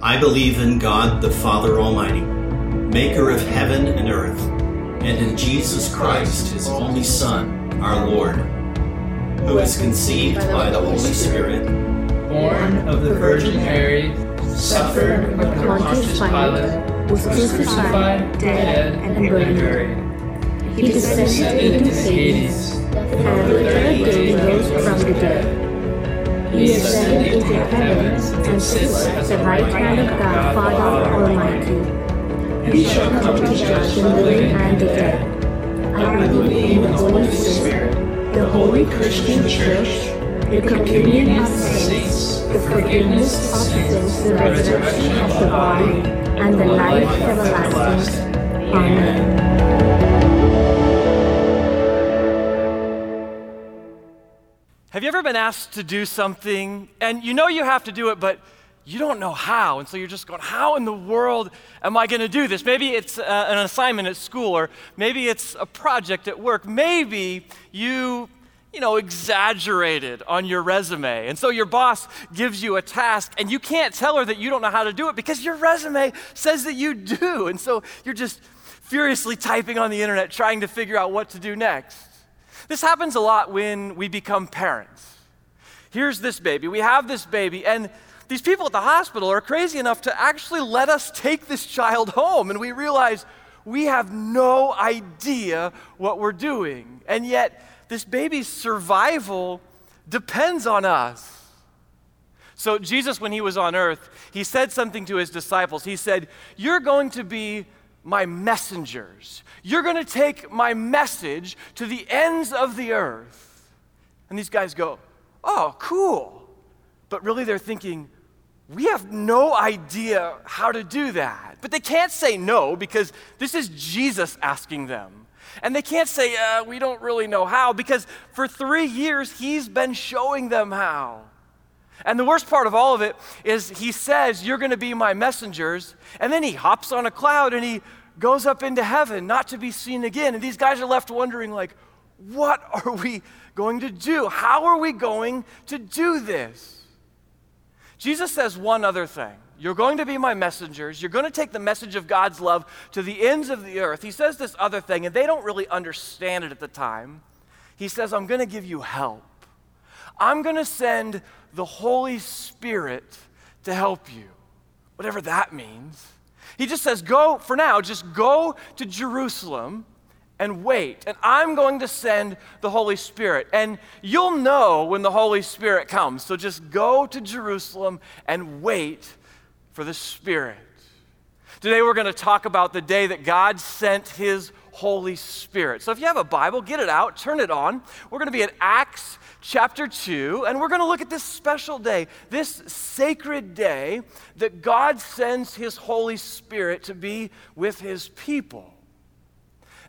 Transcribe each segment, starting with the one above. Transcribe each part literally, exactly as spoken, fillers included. I believe in God, the Father Almighty, maker of heaven and earth, and in Jesus Christ, his only Son, our Lord, who is conceived by the Holy Spirit, born of the Virgin Mary, suffered under Pontius Pilate, was crucified, dead, and buried. He descended into Hades, and on the third day rose from the dead. He ascended into heaven, and sits at the right hand of God, Father Almighty. He shall come to judge the living and the dead. I believe in the Holy Spirit, the holy Christian Church, the communion of saints, the forgiveness of sins, the resurrection of the body, and the life everlasting. Amen. Have you ever been asked to do something and you know you have to do it, but you don't know how? And so you're just going, how in the world am I going to do this? Maybe it's uh, an assignment at school, or maybe it's a project at work. Maybe you, you know, exaggerated on your resume. And so your boss gives you a task and you can't tell her that you don't know how to do it because your resume says that you do. And so you're just furiously typing on the internet trying to figure out what to do next. This happens a lot when we become parents. Here's this baby, we have this baby, and these people at the hospital are crazy enough to actually let us take this child home, and we realize we have no idea what we're doing, and yet this baby's survival depends on us. So Jesus, when he was on earth, he said something to his disciples. He said, "You're going to be my messengers. You're going to take my message to the ends of the earth." And these guys go, "Oh, cool." But really they're thinking, we have no idea how to do that. But they can't say no because this is Jesus asking them. And they can't say, uh, we don't really know how, because for three years he's been showing them how. And the worst part of all of it is he says, "You're going to be my messengers," and then he hops on a cloud and he goes up into heaven, not to be seen again. And these guys are left wondering, like, what are we going to do? How are we going to do this? Jesus says one other thing. You're going to be my messengers. You're going to take the message of God's love to the ends of the earth. He says this other thing, and they don't really understand it at the time. He says, "I'm going to give you help. I'm going to send the Holy Spirit to help you," whatever that means. He just says, go, for now, just go to Jerusalem and wait, and I'm going to send the Holy Spirit. And you'll know when the Holy Spirit comes, so just go to Jerusalem and wait for the Spirit. Today we're going to talk about the day that God sent his Holy Spirit. So if you have a Bible, get it out, turn it on. We're going to be in Acts chapter two, and we're going to look at this special day, this sacred day that God sends his Holy Spirit to be with his people.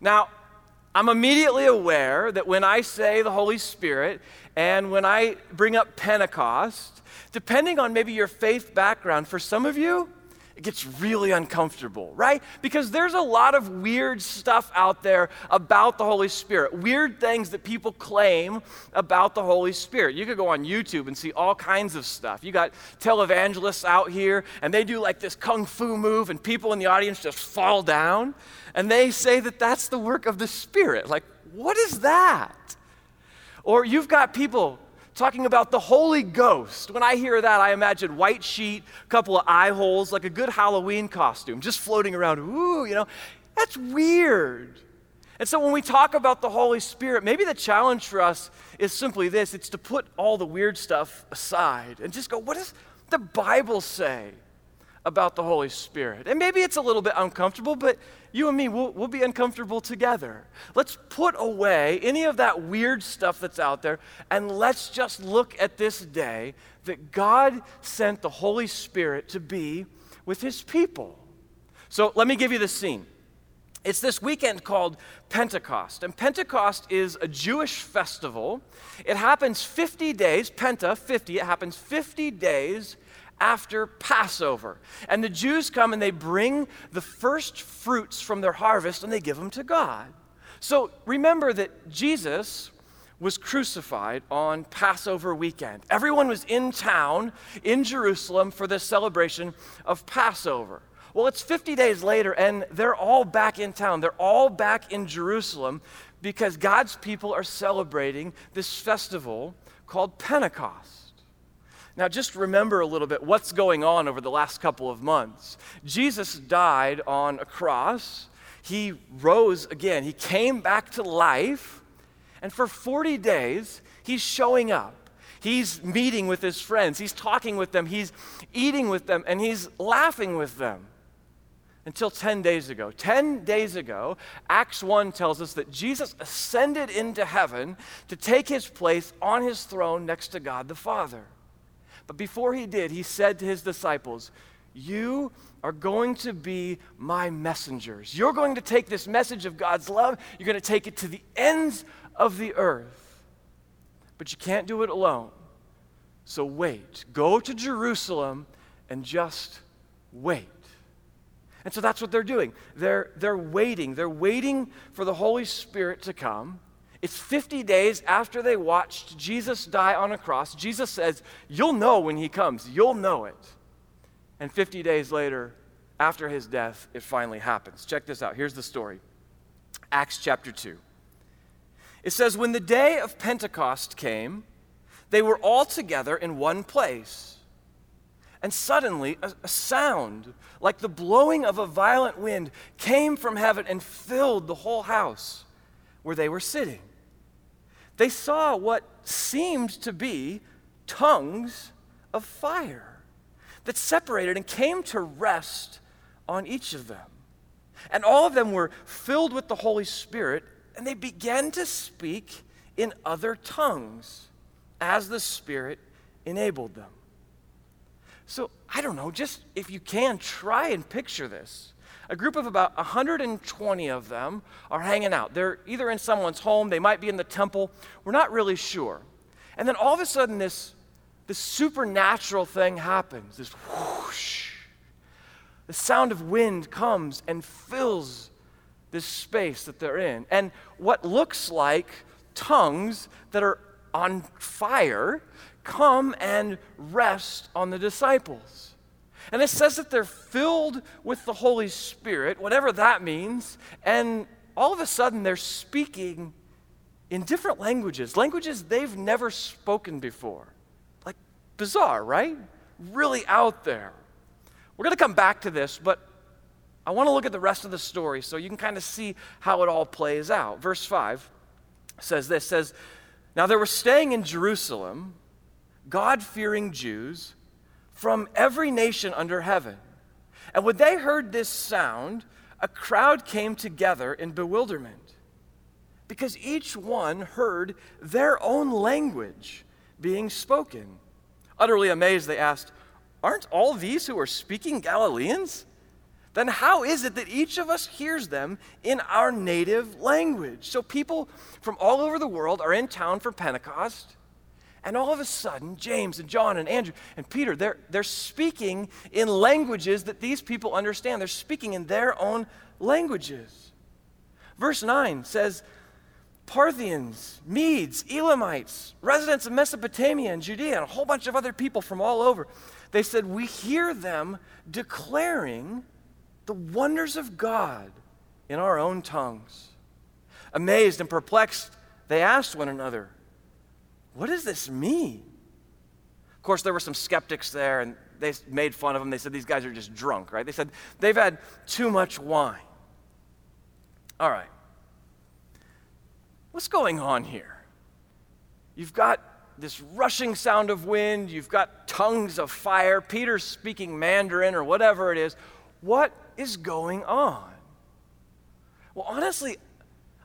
Now, I'm immediately aware that when I say the Holy Spirit and when I bring up Pentecost, depending on maybe your faith background, for some of you, it gets really uncomfortable, right? Because there's a lot of weird stuff out there about the Holy Spirit, weird things that people claim about the Holy Spirit. You could go on YouTube and see all kinds of stuff. You got televangelists out here, and they do like this kung fu move, and people in the audience just fall down, and they say that that's the work of the Spirit. Like, what is that? Or you've got people talking about the Holy Ghost. When I hear that, I imagine white sheet, a couple of eye holes, like a good Halloween costume, just floating around. Ooh, you know, that's weird. And so when we talk about the Holy Spirit, maybe the challenge for us is simply this. It's to put all the weird stuff aside and just go, what does the Bible say about the Holy Spirit? And maybe it's a little bit uncomfortable, but you and me, we'll, we'll be uncomfortable together. Let's put away any of that weird stuff that's out there, and let's just look at this day that God sent the Holy Spirit to be with his people. So let me give you the scene. It's this weekend called Pentecost, and Pentecost is a Jewish festival. It happens fifty days, Penta, fifty, it happens fifty days after Passover. And the Jews come and they bring the first fruits from their harvest and they give them to God. So remember that Jesus was crucified on Passover weekend. Everyone was in town, in Jerusalem, for this celebration of Passover. Well, it's fifty days later, and they're all back in town. They're all back in Jerusalem because God's people are celebrating this festival called Pentecost. Now, just remember a little bit what's going on over the last couple of months. Jesus died on a cross. He rose again. He came back to life. And for forty days, he's showing up. He's meeting with his friends. He's talking with them. He's eating with them. And he's laughing with them. Until ten days ago. ten days ago, Acts one tells us that Jesus ascended into heaven to take his place on his throne next to God the Father. But before he did, he said to his disciples, "You are going to be my messengers. You're going to take this message of God's love. You're going to take it to the ends of the earth. But you can't do it alone. So wait. Go to Jerusalem and just wait." And so that's what they're doing. They're, they're waiting. They're waiting for the Holy Spirit to come. It's fifty days after they watched Jesus die on a cross. Jesus says, "You'll know when he comes. You'll know it." And fifty days later, after his death, it finally happens. Check this out. Here's the story. Acts chapter two. It says, "When the day of Pentecost came, they were all together in one place. And suddenly a, a sound, like the blowing of a violent wind, came from heaven and filled the whole house where they were sitting. They saw what seemed to be tongues of fire that separated and came to rest on each of them. And all of them were filled with the Holy Spirit, and they began to speak in other tongues as the Spirit enabled them." So, I don't know, just if you can, try and picture this. A group of about one hundred twenty of them are hanging out. They're either in someone's home, they might be in the temple, we're not really sure. And then all of a sudden this This supernatural thing happens, this whoosh. The sound of wind comes and fills this space that they're in. And what looks like tongues that are on fire come and rest on the disciples. And it says that they're filled with the Holy Spirit, whatever that means, and all of a sudden they're speaking in different languages, languages they've never spoken before. Bizarre, right? Really out there. We're going to come back to this, but I want to look at the rest of the story so you can kind of see how it all plays out. Verse five says this, says, "Now there were staying in Jerusalem God-fearing Jews from every nation under heaven. And when they heard this sound, a crowd came together in bewilderment because each one heard their own language being spoken. Utterly amazed, they asked, 'Aren't all these who are speaking Galileans? Then how is it that each of us hears them in our native language?'" So people from all over the world are in town for Pentecost, and all of a sudden, James and John and Andrew and Peter, they're, they're speaking in languages that these people understand. They're speaking in their own languages. Verse nine says, "Parthians, Medes, Elamites, residents of Mesopotamia and Judea," and a whole bunch of other people from all over. They said, "We hear them declaring the wonders of God in our own tongues." Amazed and perplexed, they asked one another, "What does this mean?" Of course, there were some skeptics there, and they made fun of them. They said, "These guys are just drunk," right? They said, "They've had too much wine." All right. What's going on here? You've got this rushing sound of wind. You've got tongues of fire. Peter's speaking Mandarin or whatever it is. What is going on? Well, honestly,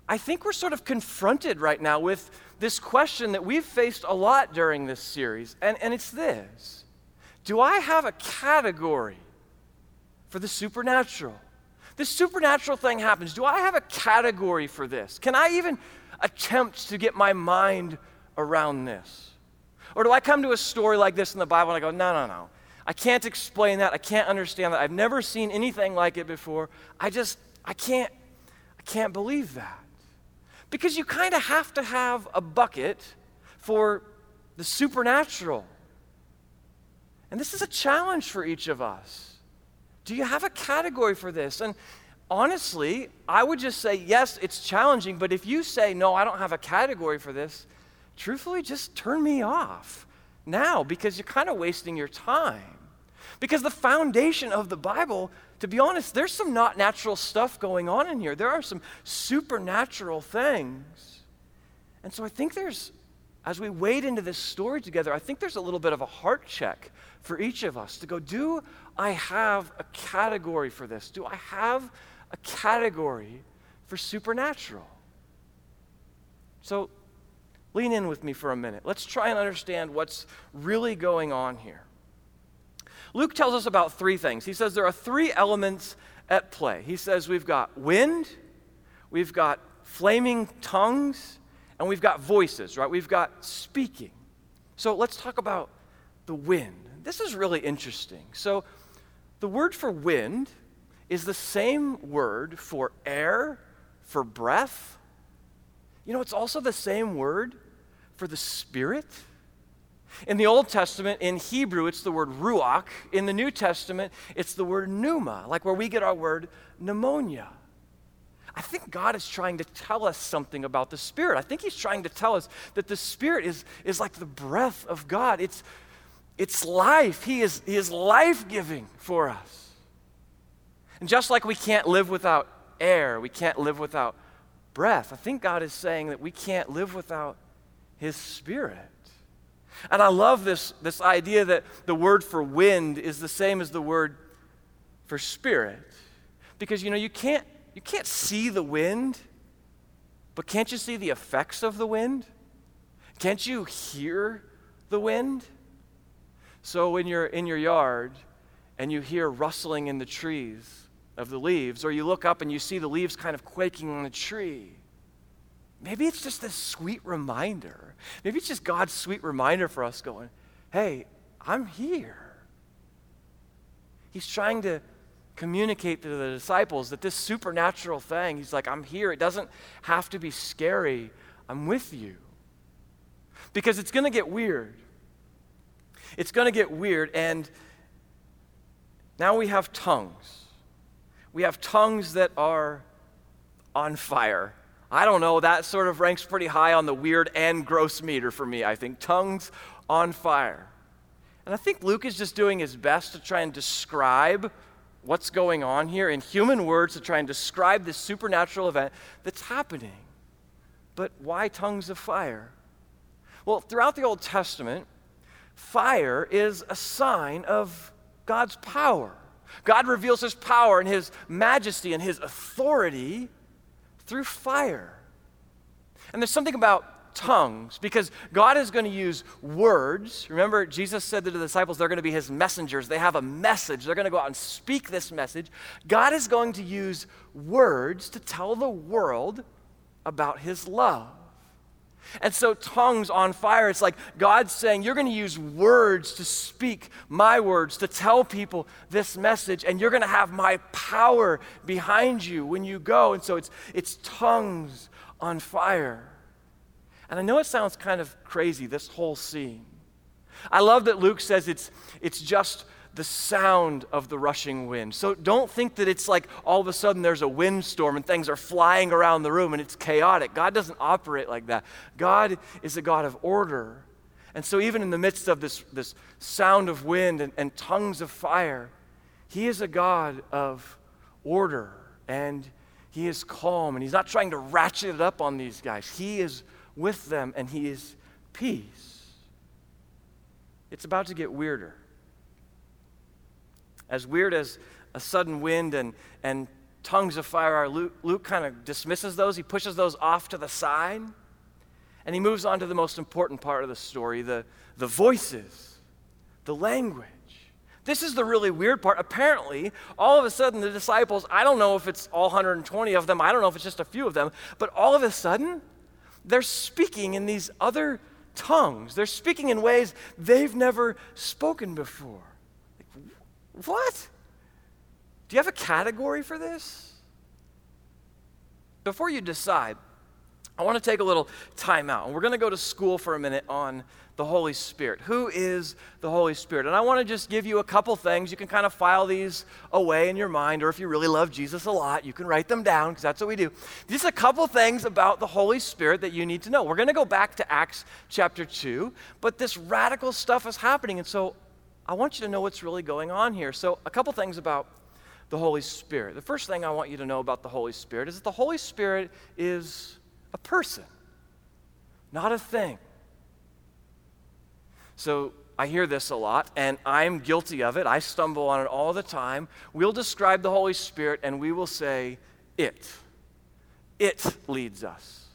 I think we're sort of confronted right now with this question that we've faced a lot during this series, and, and it's this. Do I have a category for the supernatural? This supernatural thing happens. Do I have a category for this? Can I even attempt to get my mind around this? Or do I come to a story like this in the Bible and I go, no, no, no. I can't explain that. I can't understand that. I've never seen anything like it before. I just, I can't, I can't believe that. Because you kind of have to have a bucket for the supernatural. And this is a challenge for each of us. Do you have a category for this? And honestly, I would just say, yes, it's challenging, but if you say, no, I don't have a category for this, truthfully, just turn me off now, because you're kind of wasting your time. Because the foundation of the Bible, to be honest, there's some not natural stuff going on in here. There are some supernatural things. And so I think there's, as we wade into this story together, I think there's a little bit of a heart check for each of us to go, do I have a category for this? Do I have a category for supernatural? So lean in with me for a minute. Let's try and understand what's really going on here. Luke tells us about three things. He says there are three elements at play. He says we've got wind, we've got flaming tongues, and we've got voices, right? We've got speaking. So let's talk about the wind. This is really interesting. So the word for wind is the same word for air, for breath. You know, it's also the same word for the Spirit. In the Old Testament, in Hebrew, it's the word ruach. In the New Testament, it's the word pneuma, like where we get our word pneumonia. I think God is trying to tell us something about the Spirit. I think he's trying to tell us that the Spirit is, is like the breath of God. It's, it's life. He is, he is life-giving for us. And just like we can't live without air, we can't live without breath, I think God is saying that we can't live without his Spirit. And I love this, this idea that the word for wind is the same as the word for Spirit. Because, you know, you can't, you can't see the wind, but can't you see the effects of the wind? Can't you hear the wind? So when you're in your yard and you hear rustling in the trees of the leaves, or you look up and you see the leaves kind of quaking on the tree, maybe it's just this sweet reminder. Maybe it's just God's sweet reminder for us going, hey, I'm here. He's trying to communicate to the disciples that this supernatural thing, he's like, I'm here. It doesn't have to be scary. I'm with you. Because it's going to get weird. It's going to get weird. And now we have tongues. We have tongues that are on fire. I don't know, that sort of ranks pretty high on the weird and gross meter for me, I think. Tongues on fire. And I think Luke is just doing his best to try and describe what's going on here in human words, to try and describe this supernatural event that's happening. But why tongues of fire? Well, throughout the Old Testament, fire is a sign of God's power. God reveals his power and his majesty and his authority through fire. And there's something about tongues, because God is going to use words. Remember, Jesus said to the disciples, they're going to be his messengers. They have a message. They're going to go out and speak this message. God is going to use words to tell the world about his love. And so tongues on fire, it's like God's saying, you're going to use words to speak my words, to tell people this message, and you're going to have my power behind you when you go. And so it's it's tongues on fire. And I know it sounds kind of crazy, this whole scene. I love that Luke says it's it's just the sound of the rushing wind. So don't think that it's like all of a sudden there's a windstorm and things are flying around the room and it's chaotic. God doesn't operate like that. God is a God of order. And so even in the midst of this, this sound of wind and, and tongues of fire, he is a God of order, and he is calm, and he's not trying to ratchet it up on these guys. He is with them, and he is peace. It's about to get weirder. As weird as a sudden wind and, and tongues of fire are, Luke, Luke kind of dismisses those. He pushes those off to the side. And he moves on to the most important part of the story, the, the voices, the language. This is the really weird part. Apparently, all of a sudden, the disciples, I don't know if it's all one hundred twenty of them, I don't know if it's just a few of them, but all of a sudden, they're speaking in these other tongues. They're speaking in ways they've never spoken before. What? Do you have a category for this? Before you decide I want to take a little time out, and we're going to go to school for a minute on the Holy Spirit. Who is the Holy Spirit? And I want to just give you a couple things. You can kind of file these away in your mind, or if you really love Jesus a lot, you can write them down, because that's what we do. Just a couple things about the Holy Spirit that you need to know. We're going to go back to Acts chapter two, but this radical stuff is happening, and so I want you to know what's really going on here. So a couple things about the Holy Spirit. The first thing I want you to know about the Holy Spirit is that the Holy Spirit is a person, not a thing. So I hear this a lot, and I'm guilty of it. I stumble on it all the time. We'll describe the Holy Spirit, and we will say, it. It leads us.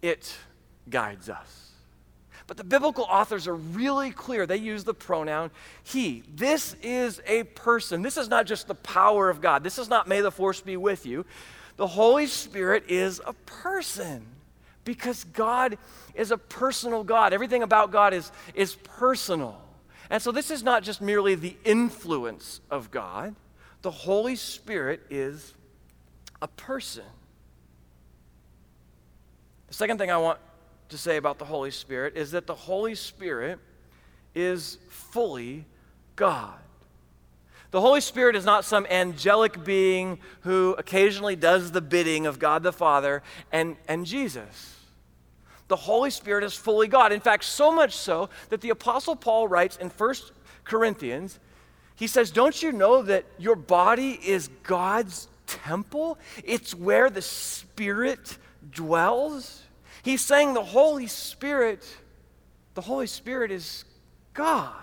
It guides us. But the biblical authors are really clear. They use the pronoun he. This is a person. This is not just the power of God. This is not may the force be with you. The Holy Spirit is a person, because God is a personal God. Everything about God is, is personal. And so this is not just merely the influence of God. The Holy Spirit is a person. The second thing I want to say about the Holy Spirit is that the Holy Spirit is fully God. The Holy Spirit is not some angelic being who occasionally does the bidding of God the Father and, and Jesus. The Holy Spirit is fully God. In fact, so much so that the Apostle Paul writes in First Corinthians, he says, don't you know that your body is God's temple? It's where the Spirit dwells. He's saying the Holy Spirit, the Holy Spirit is God.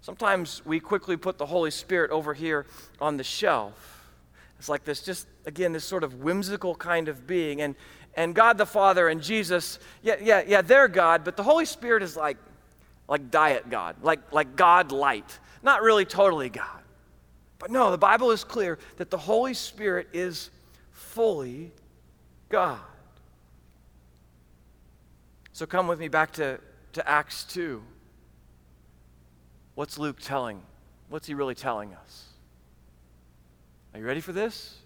Sometimes we quickly put the Holy Spirit over here on the shelf. It's like this, just, again, this sort of whimsical kind of being. And and God the Father and Jesus, yeah, yeah, yeah, they're God, but the Holy Spirit is like, like diet God, like, like God light. Not really totally God. But no, the Bible is clear that the Holy Spirit is fully God. So come with me back to, to Acts two. What's Luke telling? What's he really telling us? Are you ready for this?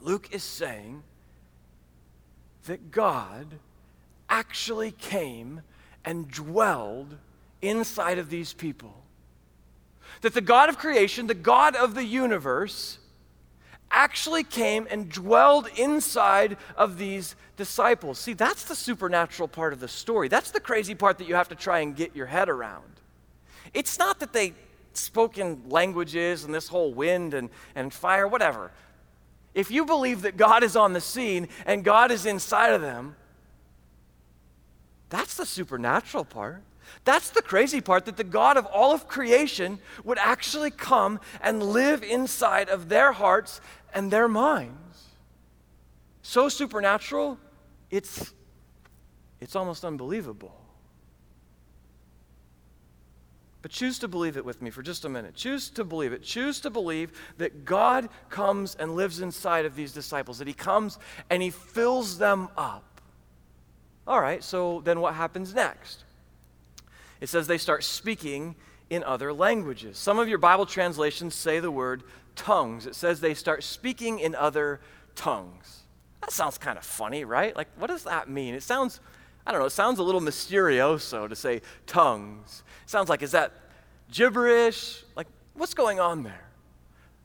Luke is saying that God actually came and dwelled inside of these people. That the God of creation, the God of the universe, actually came and dwelled inside of these disciples. See, that's the supernatural part of the story. That's the crazy part that you have to try and get your head around. It's not that they spoke in languages and this whole wind and, and fire, whatever. If you believe that God is on the scene and God is inside of them, that's the supernatural part. That's the crazy part, that the God of all of creation would actually come and live inside of their hearts and their minds. So supernatural, it's, it's almost unbelievable. But choose to believe it with me for just a minute. Choose to believe it. Choose to believe that God comes and lives inside of these disciples, that he comes and he fills them up. All right, so then what happens next? It says they start speaking in other languages. Some of your Bible translations say the word tongues. It says they start speaking in other tongues. That sounds kind of funny, right? Like, what does that mean? It sounds... I don't know, it sounds a little mysterioso to say tongues. It sounds like, is that gibberish? Like, what's going on there?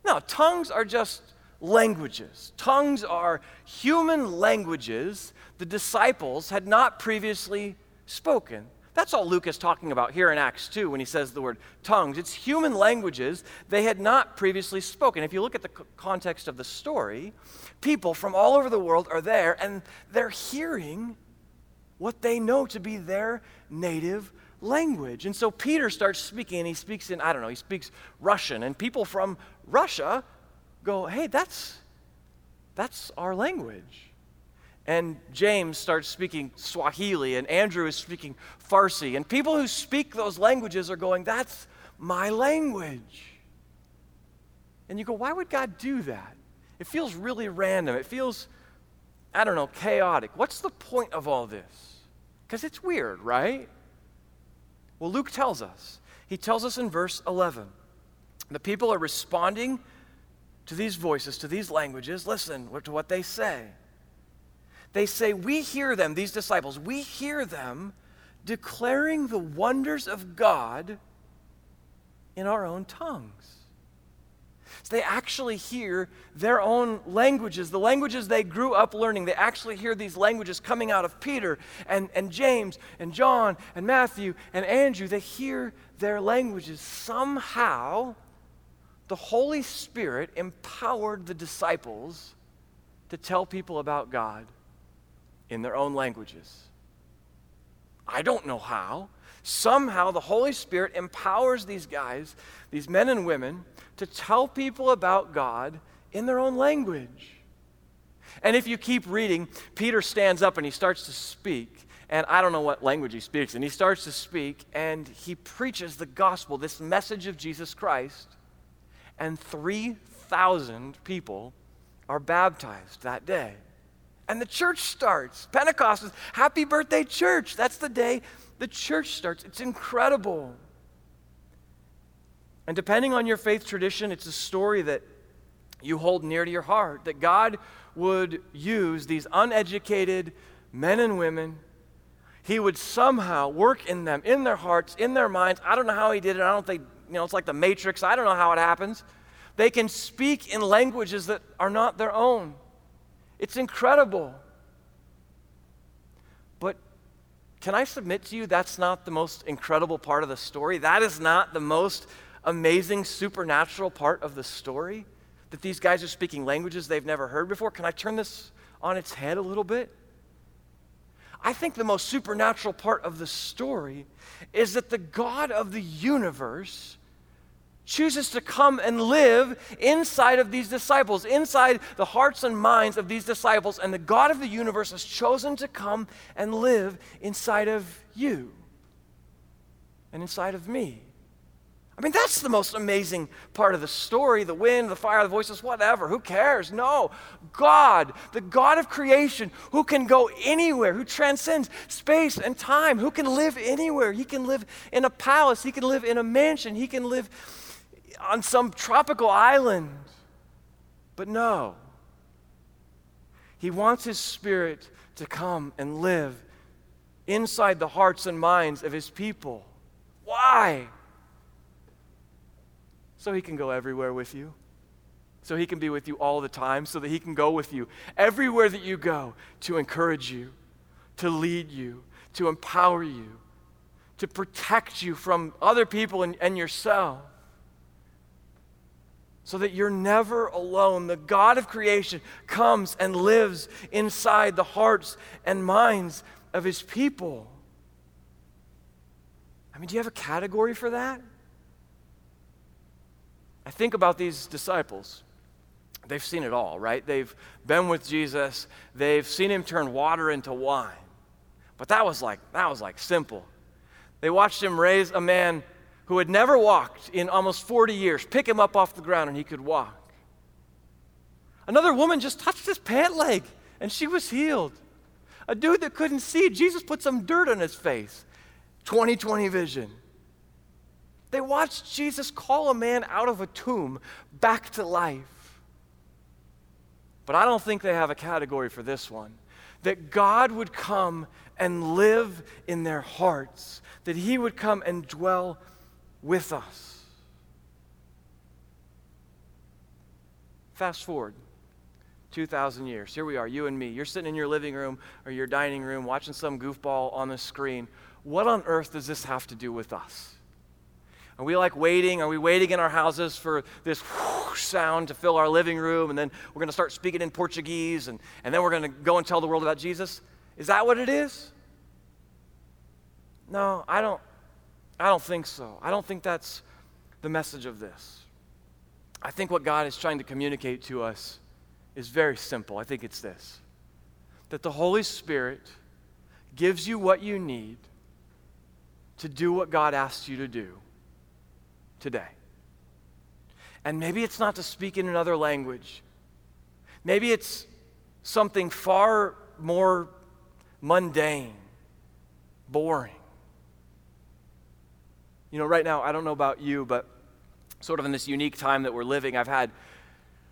No, tongues are just languages. Tongues are human languages the disciples had not previously spoken. That's all Luke is talking about here in Acts two when he says the word tongues. It's human languages they had not previously spoken. If you look at the c- context of the story, people from all over the world are there, and they're hearing what they know to be their native language. And so Peter starts speaking, and he speaks in, I don't know, he speaks Russian. And people from Russia go, hey, that's that's our language. And James starts speaking Swahili, and Andrew is speaking Farsi. And people who speak those languages are going, that's my language. And you go, why would God do that? It feels really random. It feels, I don't know, chaotic. What's the point of all this? Because it's weird, right? Well, Luke tells us. He tells us in verse eleven. The people are responding to these voices, to these languages. Listen to what they say. They say, we hear them, these disciples, we hear them declaring the wonders of God in our own tongues. So they actually hear their own languages, the languages they grew up learning. They actually hear these languages coming out of Peter and, and James and John and Matthew and Andrew. They hear their languages. Somehow, the Holy Spirit empowered the disciples to tell people about God in their own languages. I don't know how. Somehow the Holy Spirit empowers these guys, these men and women, to tell people about God in their own language. And if you keep reading, Peter stands up and he starts to speak. And I don't know what language he speaks. And he starts to speak and he preaches the gospel, this message of Jesus Christ. And three thousand people are baptized that day. And the church starts. Pentecost is happy birthday church. That's the day the church starts. It's incredible. And depending on your faith tradition, it's a story that you hold near to your heart, that God would use these uneducated men and women. He would somehow work in them, in their hearts, in their minds. I don't know how he did it. I don't think, you know, it's like the Matrix. I don't know how it happens. They can speak in languages that are not their own. It's incredible. But can I submit to you, that's not the most incredible part of the story. That is not the most amazing supernatural part of the story, that these guys are speaking languages they've never heard before. Can I turn this on its head a little bit? I think the most supernatural part of the story is that the God of the universe chooses to come and live inside of these disciples, inside the hearts and minds of these disciples, and the God of the universe has chosen to come and live inside of you and inside of me. I mean, that's the most amazing part of the story, the wind, the fire, the voices, whatever, who cares? No, God, the God of creation, who can go anywhere, who transcends space and time, who can live anywhere. He can live in a palace, he can live in a mansion, he can live on some tropical island. But no, he wants his Spirit to come and live inside the hearts and minds of his people. Why? So he can go everywhere with you, so he can be with you all the time, so that he can go with you everywhere that you go, to encourage you, to lead you, to empower you, to protect you from other people and, and yourself, so that you're never alone. The God of creation comes and lives inside the hearts and minds of his people. I mean, do you have a category for that? I think about these disciples. They've seen it all, right? They've been with Jesus. They've seen him turn water into wine. But that was like, that was like simple. They watched him raise a man who had never walked in almost forty years, pick him up off the ground and he could walk. Another woman just touched his pant leg and she was healed. A dude that couldn't see, Jesus put some dirt on his face. twenty-twenty vision. They watched Jesus call a man out of a tomb back to life. But I don't think they have a category for this one, that God would come and live in their hearts, that he would come and dwell with us. Fast forward two thousand years. Here we are, you and me. You're sitting in your living room or your dining room watching some goofball on the screen. What on earth does this have to do with us? Are we like waiting? Are we waiting in our houses for this whoosh sound to fill our living room, and then we're going to start speaking in Portuguese, and, and then we're going to go and tell the world about Jesus? Is that what it is? No, I don't, I don't think so. I don't think that's the message of this. I think what God is trying to communicate to us is very simple. I think it's this, that the Holy Spirit gives you what you need to do what God asks you to do today. And maybe it's not to speak in another language. Maybe it's something far more mundane, boring. You know, right now, I don't know about you, but sort of in this unique time that we're living, I've had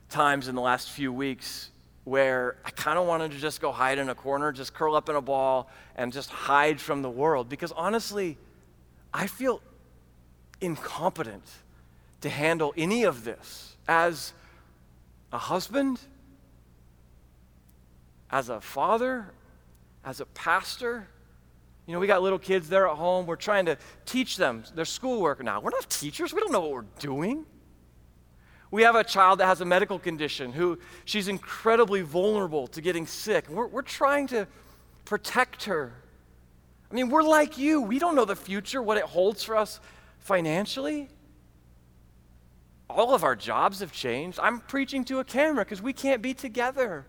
times in the last few weeks where I kind of wanted to just go hide in a corner, just curl up in a ball and just hide from the world. Because honestly, I feel incompetent to handle any of this as a husband, as a father, as a pastor. You know, we got little kids there at home. We're trying to teach them their schoolwork now. We're not teachers. We don't know what we're doing. We have a child that has a medical condition who she's incredibly vulnerable to getting sick. We're, we're trying to protect her. I mean, we're like you. We don't know the future, what it holds for us financially. All of our jobs have changed. I'm preaching to a camera because we can't be together.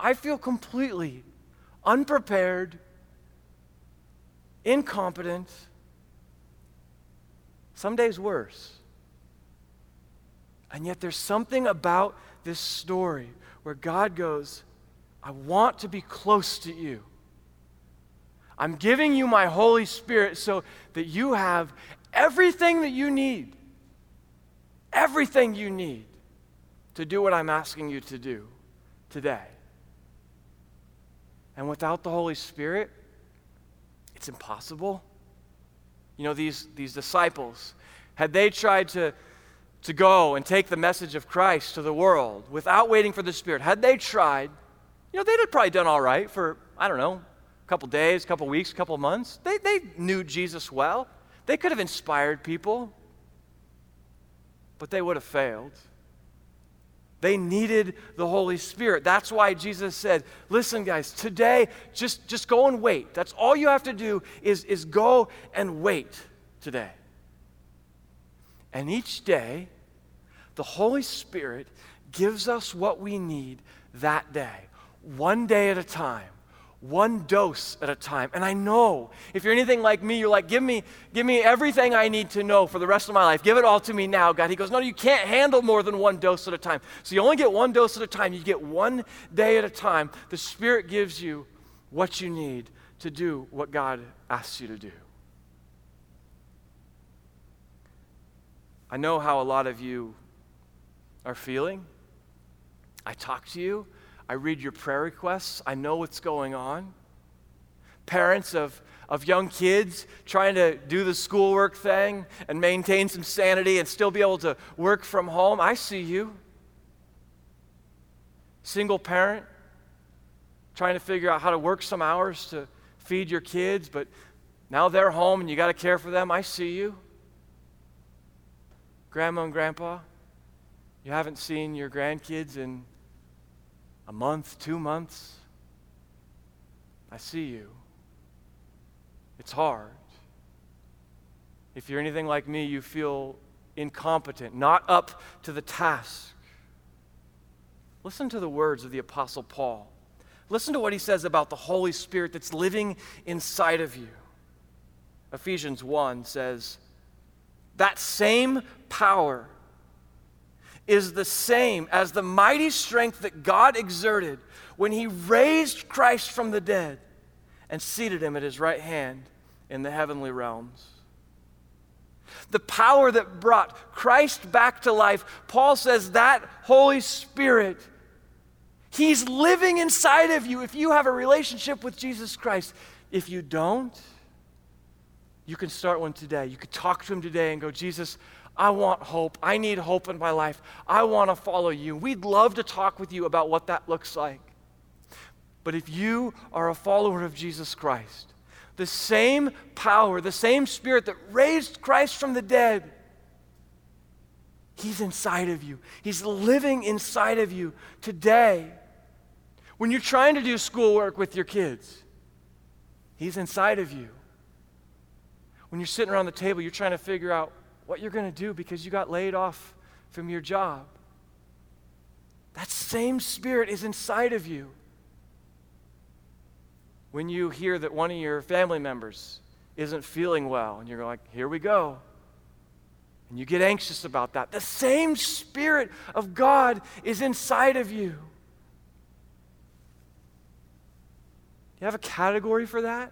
I feel completely unprepared, incompetent, some days worse. And yet there's something about this story where God goes, I want to be close to you. I'm giving you my Holy Spirit so that you have everything that you need, everything you need to do what I'm asking you to do today. And without the Holy Spirit, it's impossible. You know, these, these disciples, had they tried to to go and take the message of Christ to the world without waiting for the Spirit, had they tried, you know, they'd have probably done all right for, I don't know, a couple days, a couple weeks, a couple months. They, they knew Jesus well. They could have inspired people, but they would have failed. They needed the Holy Spirit. That's why Jesus said, listen, guys, today, just, just go and wait. That's all you have to do is, is go and wait today. And each day, the Holy Spirit gives us what we need that day, one day at a time, one dose at a time. And I know if you're anything like me, you're like, give me, give me everything I need to know for the rest of my life. Give it all to me now, God. He goes, no, you can't handle more than one dose at a time. So you only get one dose at a time. You get one day at a time. The Spirit gives you what you need to do what God asks you to do. I know how a lot of you are feeling. I talk to you. I read your prayer requests. I know what's going on. Parents of, of young kids trying to do the schoolwork thing and maintain some sanity and still be able to work from home. I see you. Single parent trying to figure out how to work some hours to feed your kids, but now they're home and you got to care for them. I see you. Grandma and grandpa, you haven't seen your grandkids in a month, two months. I see you. It's hard. If you're anything like me, you feel incompetent, not up to the task. Listen to the words of the Apostle Paul. Listen to what he says about the Holy Spirit that's living inside of you. Ephesians one says, that same power is the same as the mighty strength that God exerted when he raised Christ from the dead and seated him at his right hand in the heavenly realms. The power that brought Christ back to life, Paul says that Holy Spirit, he's living inside of you if you have a relationship with Jesus Christ. If you don't, you can start one today. You could talk to him today and go, Jesus, I want hope. I need hope in my life. I want to follow you. We'd love to talk with you about what that looks like. But if you are a follower of Jesus Christ, the same power, the same Spirit that raised Christ from the dead, he's inside of you. He's living inside of you today. When you're trying to do schoolwork with your kids, he's inside of you. When you're sitting around the table, you're trying to figure out what you're going to do because you got laid off from your job. That same Spirit is inside of you. When you hear that one of your family members isn't feeling well, and you're like, here we go, and you get anxious about that, the same Spirit of God is inside of you. Do you have a category for that?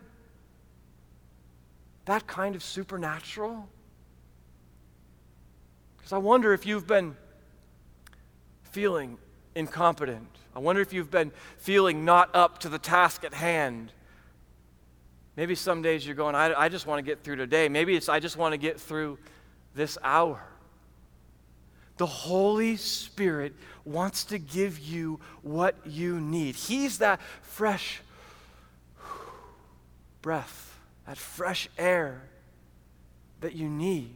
That kind of supernatural? Because I wonder if you've been feeling incompetent. I wonder if you've been feeling not up to the task at hand. Maybe some days you're going, I, I just want to get through today. Maybe it's, I just want to get through this hour. The Holy Spirit wants to give you what you need. He's that fresh breath, that fresh air that you need.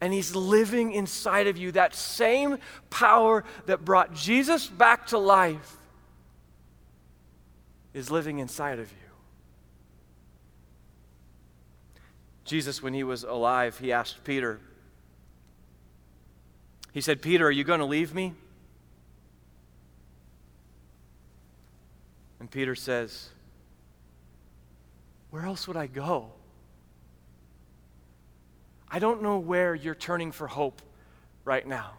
And He's living inside of you, that same power that brought Jesus back to life is living inside of you. Jesus, when He was alive, He asked Peter, He said, Peter, are you going to leave me? And Peter says, where else would I go? I don't know where you're turning for hope right now.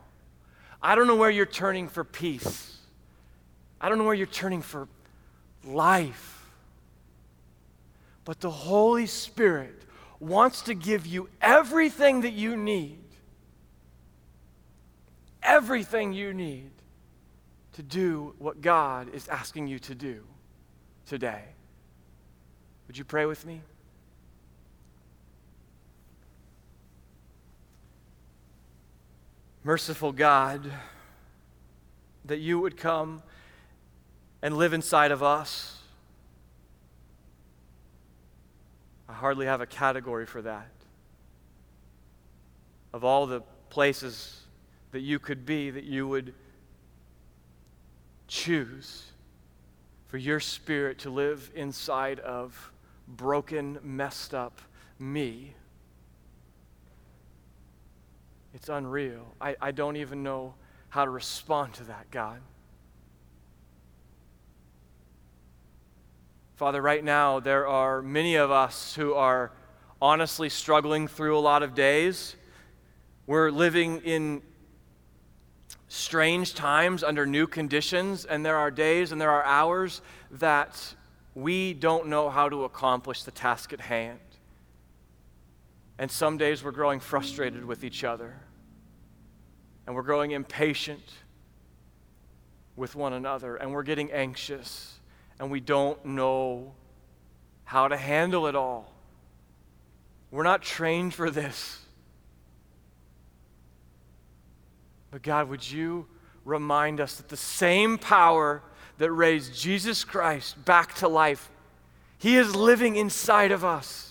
I don't know where you're turning for peace. I don't know where you're turning for life. But the Holy Spirit wants to give you everything that you need. Everything you need to do what God is asking you to do today. Would you pray with me? Merciful God, that you would come and live inside of us. I hardly have a category for that. Of all the places that you could be, that you would choose for your Spirit to live inside of broken, messed up me. It's unreal. I, I don't even know how to respond to that, God. Father, right now, there are many of us who are honestly struggling through a lot of days. We're living in strange times under new conditions, and there are days and there are hours that we don't know how to accomplish the task at hand. And some days we're growing frustrated with each other, and we're growing impatient with one another, and we're getting anxious, and we don't know how to handle it all. We're not trained for this. But God, would you remind us that the same power that raised Jesus Christ back to life, He is living inside of us.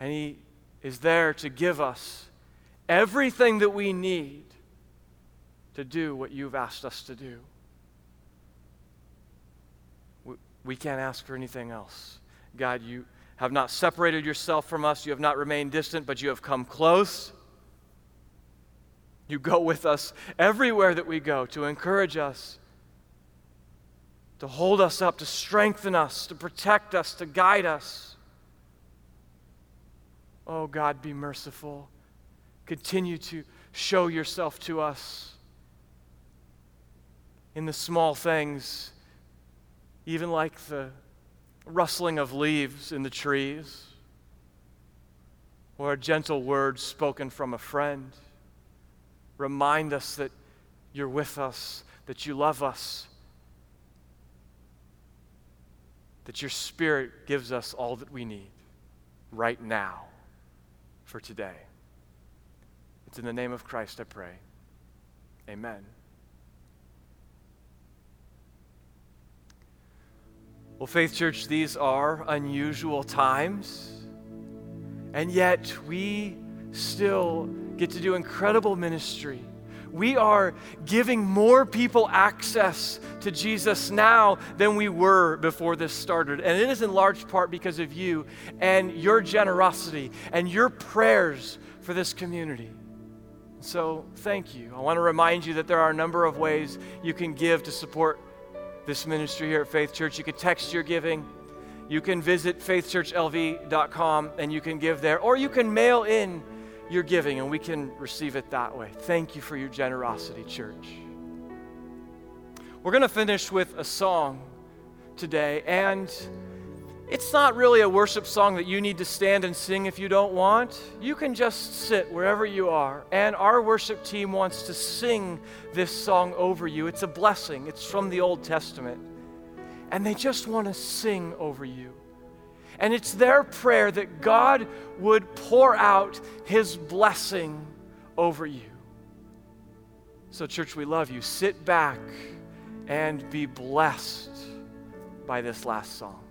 And He is there to give us everything that we need to do what you've asked us to do. We can't ask for anything else. God, you have not separated yourself from us. You have not remained distant, but you have come close. You go with us everywhere that we go to encourage us, to hold us up, to strengthen us, to protect us, to guide us. Oh, God, be merciful. Continue to show yourself to us in the small things, even like the rustling of leaves in the trees or a gentle word spoken from a friend. Remind us that you're with us, that you love us, that your Spirit gives us all that we need right now. For today. It's in the name of Christ I pray. Amen. Well, Faith Church, these are unusual times, and yet we still get to do incredible ministry. We are giving more people access to Jesus now than we were before this started. And it is in large part because of you and your generosity and your prayers for this community. So thank you. I want to remind you that there are a number of ways you can give to support this ministry here at Faith Church. You can text your giving. You can visit faith church l v dot com and you can give there. Or you can mail in You're giving, and we can receive it that way. Thank you for your generosity, church. We're going to finish with a song today, and It's not really a worship song that you need to stand and sing if you don't want. You can just sit wherever you are, and our worship team wants to sing this song over you. It's a blessing. It's from the Old Testament. And they just want to sing over you. And it's their prayer that God would pour out His blessing over you. So, church, we love you. Sit back and be blessed by this last song.